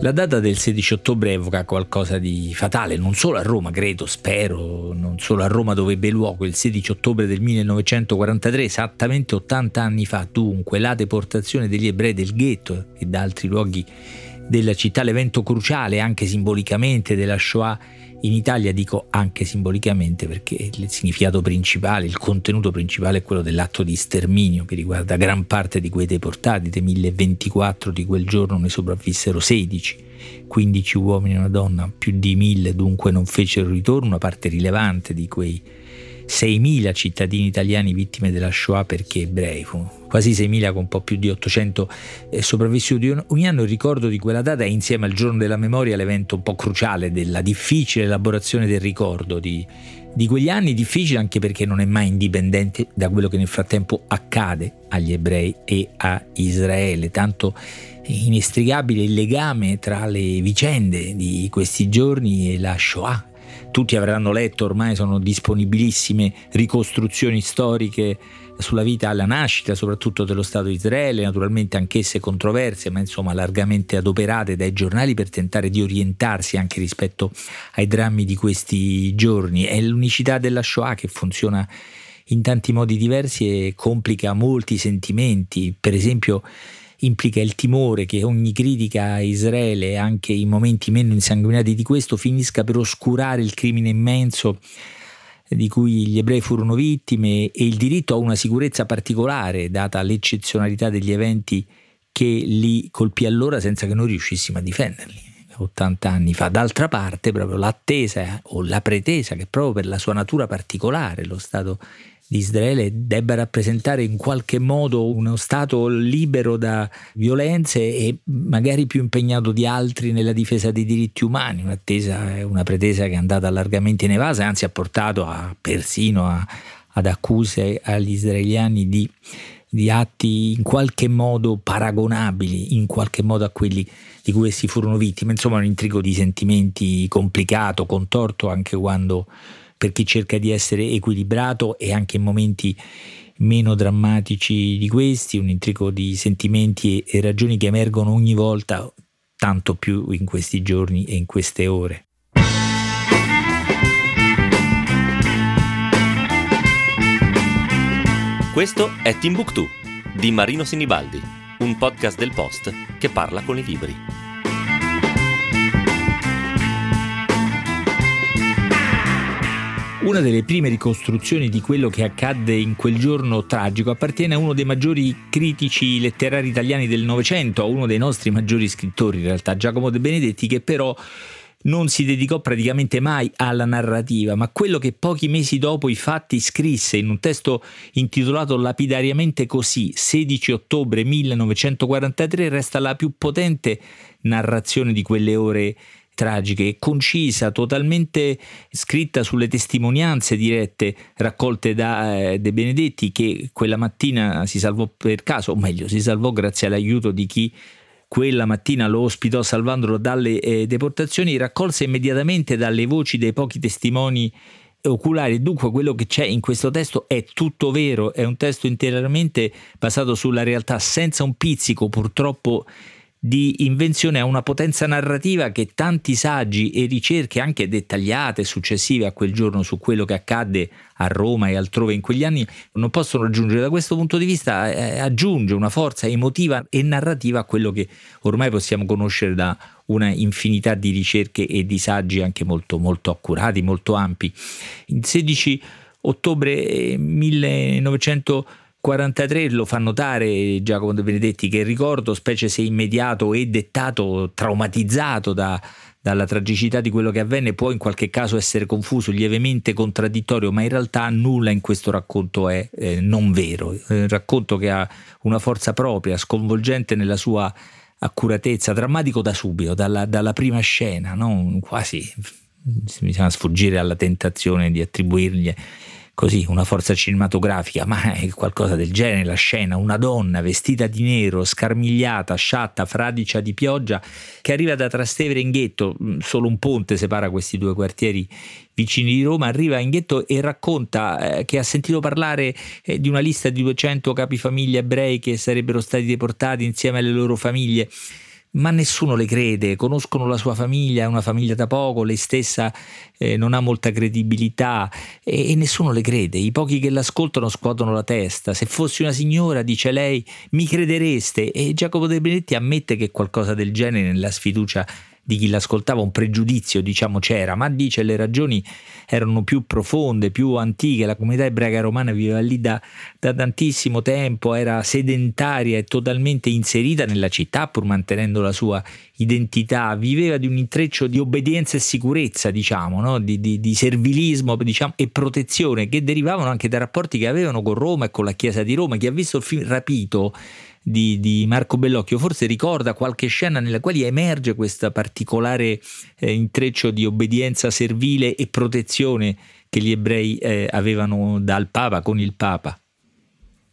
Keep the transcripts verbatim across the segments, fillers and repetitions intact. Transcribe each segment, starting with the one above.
La data del sedici ottobre evoca qualcosa di fatale, non solo a Roma, credo, spero, non solo a Roma dove ebbe luogo il sedici ottobre del millenovecentoquarantatré, esattamente ottanta anni fa, dunque, la deportazione degli ebrei del ghetto e da altri luoghi della città, l'evento cruciale anche simbolicamente della Shoah in Italia. Dico anche simbolicamente perché il significato principale, il contenuto principale è quello dell'atto di sterminio che riguarda gran parte di quei deportati. Dei mille e ventiquattro di quel giorno ne sopravvissero sedici, quindici uomini e una donna, più di mille dunque non fecero ritorno, una parte rilevante di quei seimila cittadini italiani vittime della Shoah perché ebrei, furono quasi seimila con un po' più di ottocento sopravvissuti. Ogni anno il ricordo di quella data è insieme al giorno della memoria l'evento un po' cruciale della difficile elaborazione del ricordo di, di quegli anni, difficile anche perché non è mai indipendente da quello che nel frattempo accade agli ebrei e a Israele, tanto inestricabile il legame tra le vicende di questi giorni e la Shoah. Tutti avranno letto, ormai sono disponibilissime ricostruzioni storiche sulla vita alla nascita, soprattutto dello Stato di Israele, naturalmente anch'esse controverse, ma insomma largamente adoperate dai giornali per tentare di orientarsi anche rispetto ai drammi di questi giorni. È l'unicità della Shoah che funziona in tanti modi diversi e complica molti sentimenti, per esempio implica il timore che ogni critica a Israele, anche in momenti meno insanguinati di questo, finisca per oscurare il crimine immenso di cui gli ebrei furono vittime e il diritto a una sicurezza particolare data l'eccezionalità degli eventi che li colpì allora senza che noi riuscissimo a difenderli ottanta anni fa. D'altra parte proprio l'attesa o la pretesa che proprio per la sua natura particolare lo Stato di Israele debba rappresentare in qualche modo uno Stato libero da violenze e magari più impegnato di altri nella difesa dei diritti umani, un'attesa, una pretesa che è andata largamente inevasa e anzi ha portato a, persino a, ad accuse agli israeliani di, di atti in qualche modo paragonabili in qualche modo a quelli di cui essi furono vittime. Insomma, un intrigo di sentimenti complicato, contorto anche quando per chi cerca di essere equilibrato e anche in momenti meno drammatici di questi, un intrico di sentimenti e ragioni che emergono ogni volta, tanto più in questi giorni e in queste ore. Questo è Timbuktu di Marino Sinibaldi, un podcast del Post che parla con i libri. Una delle prime ricostruzioni di quello che accadde in quel giorno tragico appartiene a uno dei maggiori critici letterari italiani del Novecento, a uno dei nostri maggiori scrittori in realtà, Giacomo De Benedetti, che però non si dedicò praticamente mai alla narrativa, ma quello che pochi mesi dopo i fatti scrisse in un testo intitolato lapidariamente così, sedici ottobre millenovecentoquarantatré, resta la più potente narrazione di quelle ore tragiche, concisa, totalmente scritta sulle testimonianze dirette raccolte da De Benedetti, che quella mattina si salvò per caso, o meglio si salvò grazie all'aiuto di chi quella mattina lo ospitò salvandolo dalle eh, deportazioni, raccolse immediatamente dalle voci dei pochi testimoni oculari. Dunque quello che c'è in questo testo è tutto vero, è un testo interamente basato sulla realtà, senza un pizzico purtroppo di invenzione. Ha una potenza narrativa che tanti saggi e ricerche anche dettagliate successive a quel giorno su quello che accadde a Roma e altrove in quegli anni non possono raggiungere. Da questo punto di vista eh, aggiunge una forza emotiva e narrativa a quello che ormai possiamo conoscere da una infinità di ricerche e di saggi anche molto, molto accurati, molto ampi. Il sedici ottobre millenovecentoquarantatré lo fa notare Giacomo De Benedetti, che il ricordo, specie se immediato e dettato, traumatizzato da, dalla tragicità di quello che avvenne, può in qualche caso essere confuso, lievemente contraddittorio, ma in realtà nulla in questo racconto è eh, non vero. È un racconto che ha una forza propria, sconvolgente nella sua accuratezza, drammatico da subito, dalla, dalla prima scena, no? Quasi bisogna sfuggire alla tentazione di attribuirgli così una forza cinematografica, ma è qualcosa del genere. La scena, una donna vestita di nero, scarmigliata, sciatta, fradicia di pioggia, che arriva da Trastevere in ghetto, solo un ponte separa questi due quartieri vicini di Roma, arriva in ghetto e racconta eh, che ha sentito parlare eh, di una lista di duecento capifamiglia ebrei che sarebbero stati deportati insieme alle loro famiglie. ma nessuno le crede, conoscono la sua famiglia, è una famiglia da poco, lei stessa eh, non ha molta credibilità e, e nessuno le crede, i pochi che l'ascoltano scuotono la testa. Se fossi una signora, dice lei, mi credereste, e Giacomo De Benedetti ammette che qualcosa del genere nella sfiducia di chi l'ascoltava, un pregiudizio diciamo c'era, ma dice le ragioni erano più profonde, più antiche, la comunità ebraica romana viveva lì da, da tantissimo tempo, era sedentaria e totalmente inserita nella città pur mantenendo la sua identità, viveva di un intreccio di obbedienza e sicurezza, diciamo, no? di, di, di servilismo diciamo, e protezione, che derivavano anche dai rapporti che avevano con Roma e con la Chiesa di Roma. Chi ha visto il film Rapito Di, di Marco Bellocchio forse ricorda qualche scena nella quale emerge questo particolare eh, intreccio di obbedienza servile e protezione che gli ebrei eh, avevano dal Papa, con il Papa.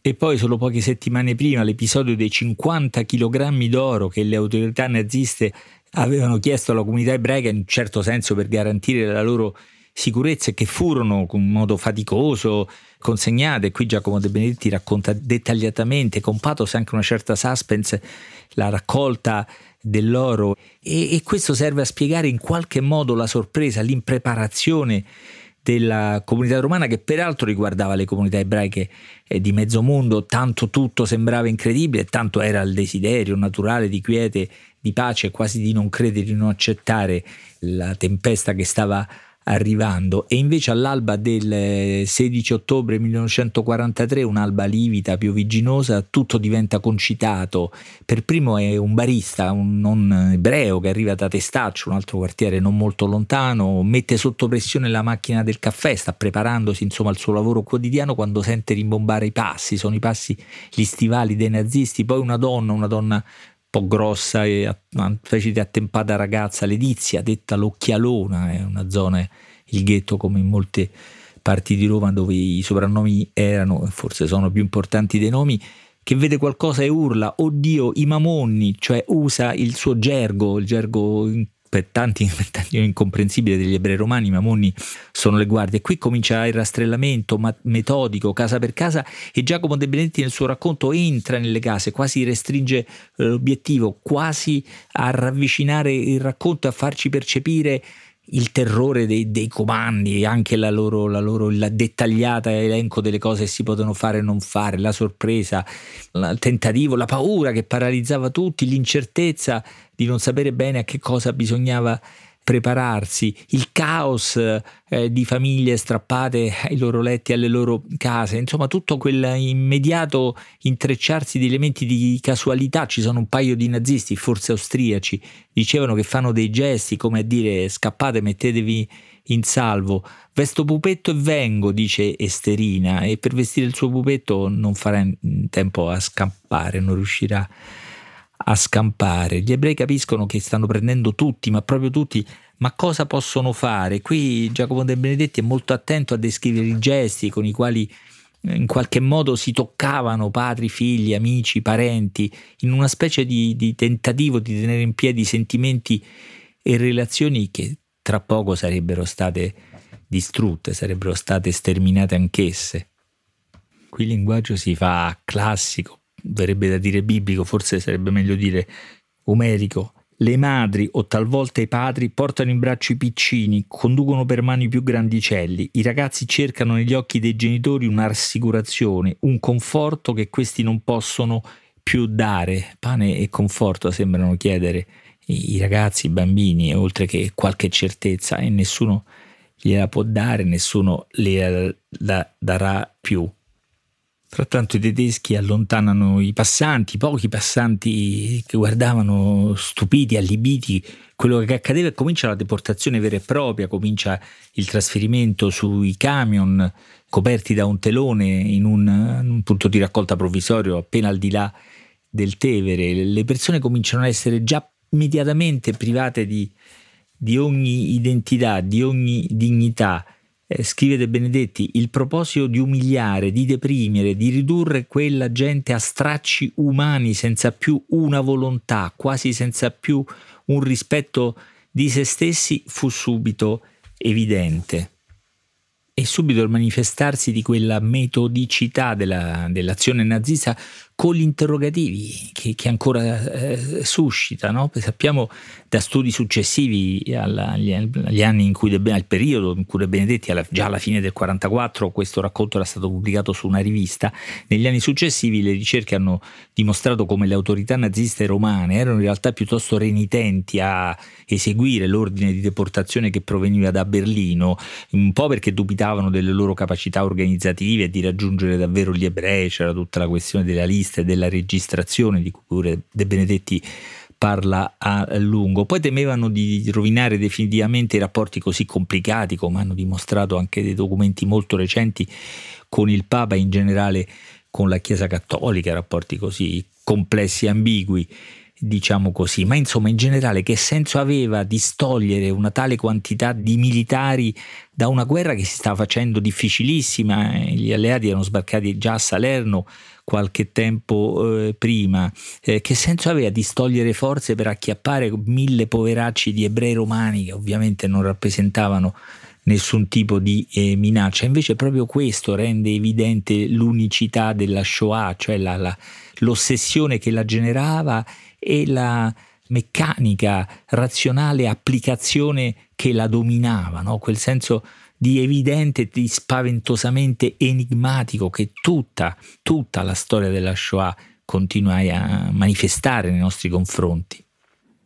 E poi solo poche settimane prima l'episodio dei cinquanta chilogrammi d'oro che le autorità naziste avevano chiesto alla comunità ebraica in un certo senso per garantire la loro sicurezze, che furono in modo faticoso consegnate. Qui Giacomo De Benedetti racconta dettagliatamente, con pathos anche una certa suspense, la raccolta dell'oro e, e questo serve a spiegare in qualche modo la sorpresa, l'impreparazione della comunità romana, che peraltro riguardava le comunità ebraiche di mezzo mondo, tanto tutto sembrava incredibile, tanto era il desiderio naturale di quiete, di pace, quasi di non credere, di non accettare la tempesta che stava arrivando. E invece all'alba del sedici ottobre millenovecentoquarantatré, un'alba livida, piovigginosa, tutto diventa concitato. Per primo è un barista, un non ebreo, che arriva da Testaccio, un altro quartiere non molto lontano, mette sotto pressione la macchina del caffè, sta preparandosi insomma al suo lavoro quotidiano quando sente rimbombare i passi, sono i passi, gli stivali dei nazisti. Poi una donna, una donna po' grossa e una specie di attempata ragazza, Letizia, detta l'Occhialona, è una zona, il ghetto come in molte parti di Roma dove i soprannomi erano, forse sono più importanti dei nomi, che vede qualcosa e urla oddio i mamonni, cioè usa il suo gergo, il gergo per tanti, per tanti incomprensibile degli ebrei romani, i mamonni sono le guardie. E qui comincia il rastrellamento metodico, casa per casa, e Giacomo De Benedetti nel suo racconto entra nelle case, quasi restringe l'obiettivo, quasi a ravvicinare il racconto, a farci percepire il terrore dei, dei comandi e anche la loro, la loro la dettagliata elenco delle cose che si potevano fare e non fare, la sorpresa, il tentativo, la paura che paralizzava tutti, l'incertezza di non sapere bene a che cosa bisognava prepararsi, il caos eh, di famiglie strappate ai loro letti, alle loro case, insomma tutto quell'immediato intrecciarsi di elementi di casualità. Ci sono un paio di nazisti, forse austriaci, dicevano che fanno dei gesti come a dire scappate, mettetevi in salvo, vesto pupetto e vengo, dice Esterina, e per vestire il suo pupetto non farà in tempo a scappare, non riuscirà a scampare. Gli ebrei capiscono che stanno prendendo tutti, ma proprio tutti, ma cosa possono fare? Qui Giacomo De Benedetti è molto attento a descrivere i gesti con i quali in qualche modo si toccavano padri, figli, amici, parenti, in una specie di, di tentativo di tenere in piedi sentimenti e relazioni che tra poco sarebbero state distrutte, sarebbero state sterminate anch'esse. Qui il linguaggio si fa classico, verrebbe da dire biblico, forse sarebbe meglio dire omerico. Le madri o talvolta i padri portano in braccio i piccini, conducono per mano i più grandicelli. I ragazzi cercano negli occhi dei genitori una rassicurazione, un conforto che questi non possono più dare. Pane e conforto sembrano chiedere i ragazzi, i bambini, oltre che qualche certezza, e nessuno gliela può dare, nessuno le la darà più. Frattanto i tedeschi allontanano i passanti, pochi passanti che guardavano stupiti, allibiti quello che accadeva, e comincia la deportazione vera e propria, comincia il trasferimento sui camion coperti da un telone in un, in un punto di raccolta provvisorio appena al di là del Tevere. Le persone cominciano a essere già immediatamente private di, di ogni identità, di ogni dignità. Scrive De Benedetti, il proposito di umiliare, di deprimere, di ridurre quella gente a stracci umani senza più una volontà, quasi senza più un rispetto di se stessi, fu subito evidente. E subito il manifestarsi di quella metodicità della, dell'azione nazista con gli interrogativi che, che ancora eh, suscita, no? Sappiamo da studi successivi alla, agli, agli anni in cui De, al periodo in cui De Benedetti alla, già alla fine del quarantaquattro, questo racconto era stato pubblicato su una rivista, negli anni successivi le ricerche hanno dimostrato come le autorità naziste romane erano in realtà piuttosto renitenti a eseguire l'ordine di deportazione che proveniva da Berlino, un po' perché dubitavano delle loro capacità organizzative e di raggiungere davvero gli ebrei. C'era tutta la questione della lista e della registrazione di cui pure De Benedetti parla a lungo. Poi temevano di rovinare definitivamente i rapporti così complicati, come hanno dimostrato anche dei documenti molto recenti, con il Papa, in generale con la Chiesa Cattolica, rapporti così complessi e ambigui, diciamo così. Ma insomma, in generale, che senso aveva distogliere una tale quantità di militari da una guerra che si stava facendo difficilissima? Gli alleati erano sbarcati già a Salerno qualche tempo eh, prima, eh, che senso aveva distogliere forze per acchiappare mille poveracci di ebrei romani che ovviamente non rappresentavano nessun tipo di eh, minaccia? Invece proprio questo rende evidente l'unicità della Shoah, cioè la, la, l'ossessione che la generava e la meccanica, razionale applicazione che la dominava, no? Quel senso di evidente, di spaventosamente enigmatico che tutta, tutta la storia della Shoah continua a manifestare nei nostri confronti.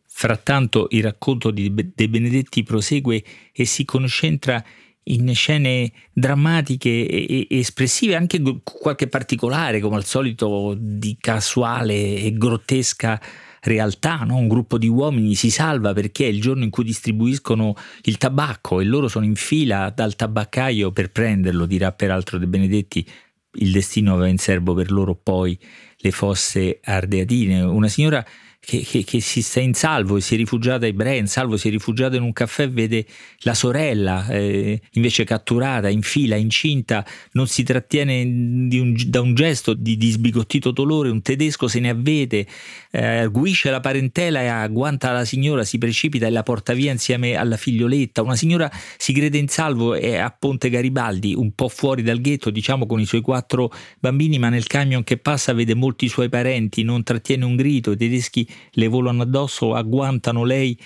Frattanto il racconto di De Benedetti prosegue e si concentra in scene drammatiche e espressive, anche qualche particolare, come al solito, di casuale e grottesca realtà, no? Un gruppo di uomini si salva perché è il giorno in cui distribuiscono il tabacco e loro sono in fila dal tabaccaio per prenderlo. Dirà peraltro De Benedetti: il destino aveva in serbo per loro poi le Fosse Ardeatine. Una signora che, che, che si sta in salvo e si è rifugiata, ebrea in salvo, si è rifugiata in un caffè, vede la sorella eh, invece catturata, in fila, incinta, non si trattiene di un, da un gesto di, di sbigottito dolore, un tedesco se ne avvede, eh, arguisce la parentela e agguanta la signora, si precipita e la porta via insieme alla figlioletta. Una signora si crede in salvo, è a Ponte Garibaldi, un po' fuori dal ghetto, diciamo, con i suoi quattro bambini, ma nel camion che passa vede molti suoi parenti, non trattiene un grito, i tedeschi le volano addosso, agguantano lei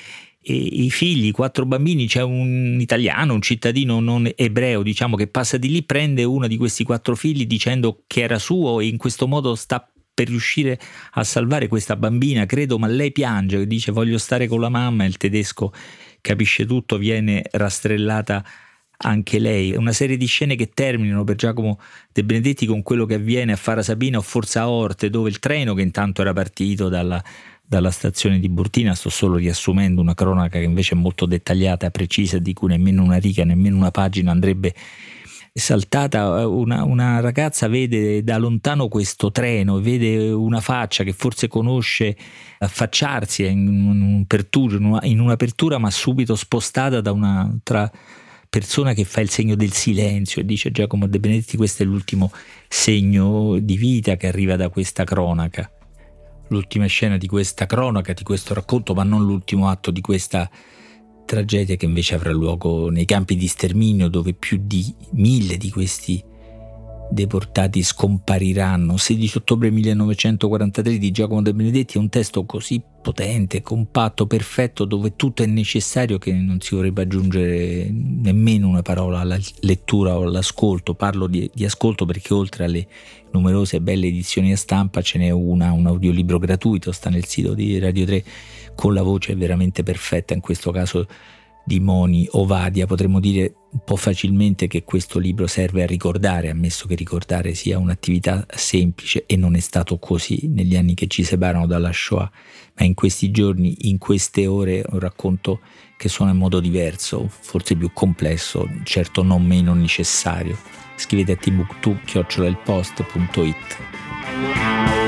e i figli, quattro bambini. C'è un italiano, un cittadino non ebreo, diciamo, che passa di lì, prende uno di questi quattro figli dicendo che era suo e in questo modo sta per riuscire a salvare questa bambina, credo, ma lei piange, dice voglio stare con la mamma, e il tedesco capisce tutto, viene rastrellata anche lei. Una serie di scene che terminano per Giacomo De Benedetti con quello che avviene a Fara Sabina o forse a Orte, dove il treno, che intanto era partito dalla, dalla stazione di Burtina, sto solo riassumendo una cronaca che invece è molto dettagliata, precisa, di cui nemmeno una riga, nemmeno una pagina andrebbe saltata. Una, una ragazza vede da lontano questo treno, vede una faccia che forse conosce affacciarsi in, un pertur, in, una, in un'apertura, ma subito spostata da un'altra persona che fa il segno del silenzio, e dice Giacomo De Benedetti: questo è l'ultimo segno di vita che arriva da questa cronaca. L'ultima scena di questa cronaca, di questo racconto, ma non l'ultimo atto di questa tragedia, che invece avrà luogo nei campi di sterminio, dove più di mille di questi deportati scompariranno. sedici ottobre millenovecentoquarantatré di Giacomo De Benedetti è un testo così potente, compatto, perfetto, dove tutto è necessario, che non si vorrebbe aggiungere nemmeno una parola alla lettura o all'ascolto. Parlo di, di ascolto perché oltre alle numerose e belle edizioni a stampa ce n'è una, un audiolibro gratuito, sta nel sito di Radio tre, con la voce veramente perfetta, in questo caso di Moni Ovadia. Potremmo dire un po' facilmente che questo libro serve a ricordare, ammesso che ricordare sia un'attività semplice, e non è stato così negli anni che ci separano dalla Shoah, ma in questi giorni, in queste ore, un racconto che suona in modo diverso, forse più complesso, certo non meno necessario. Scrivete a Timbuktu chiocciola il post punto it.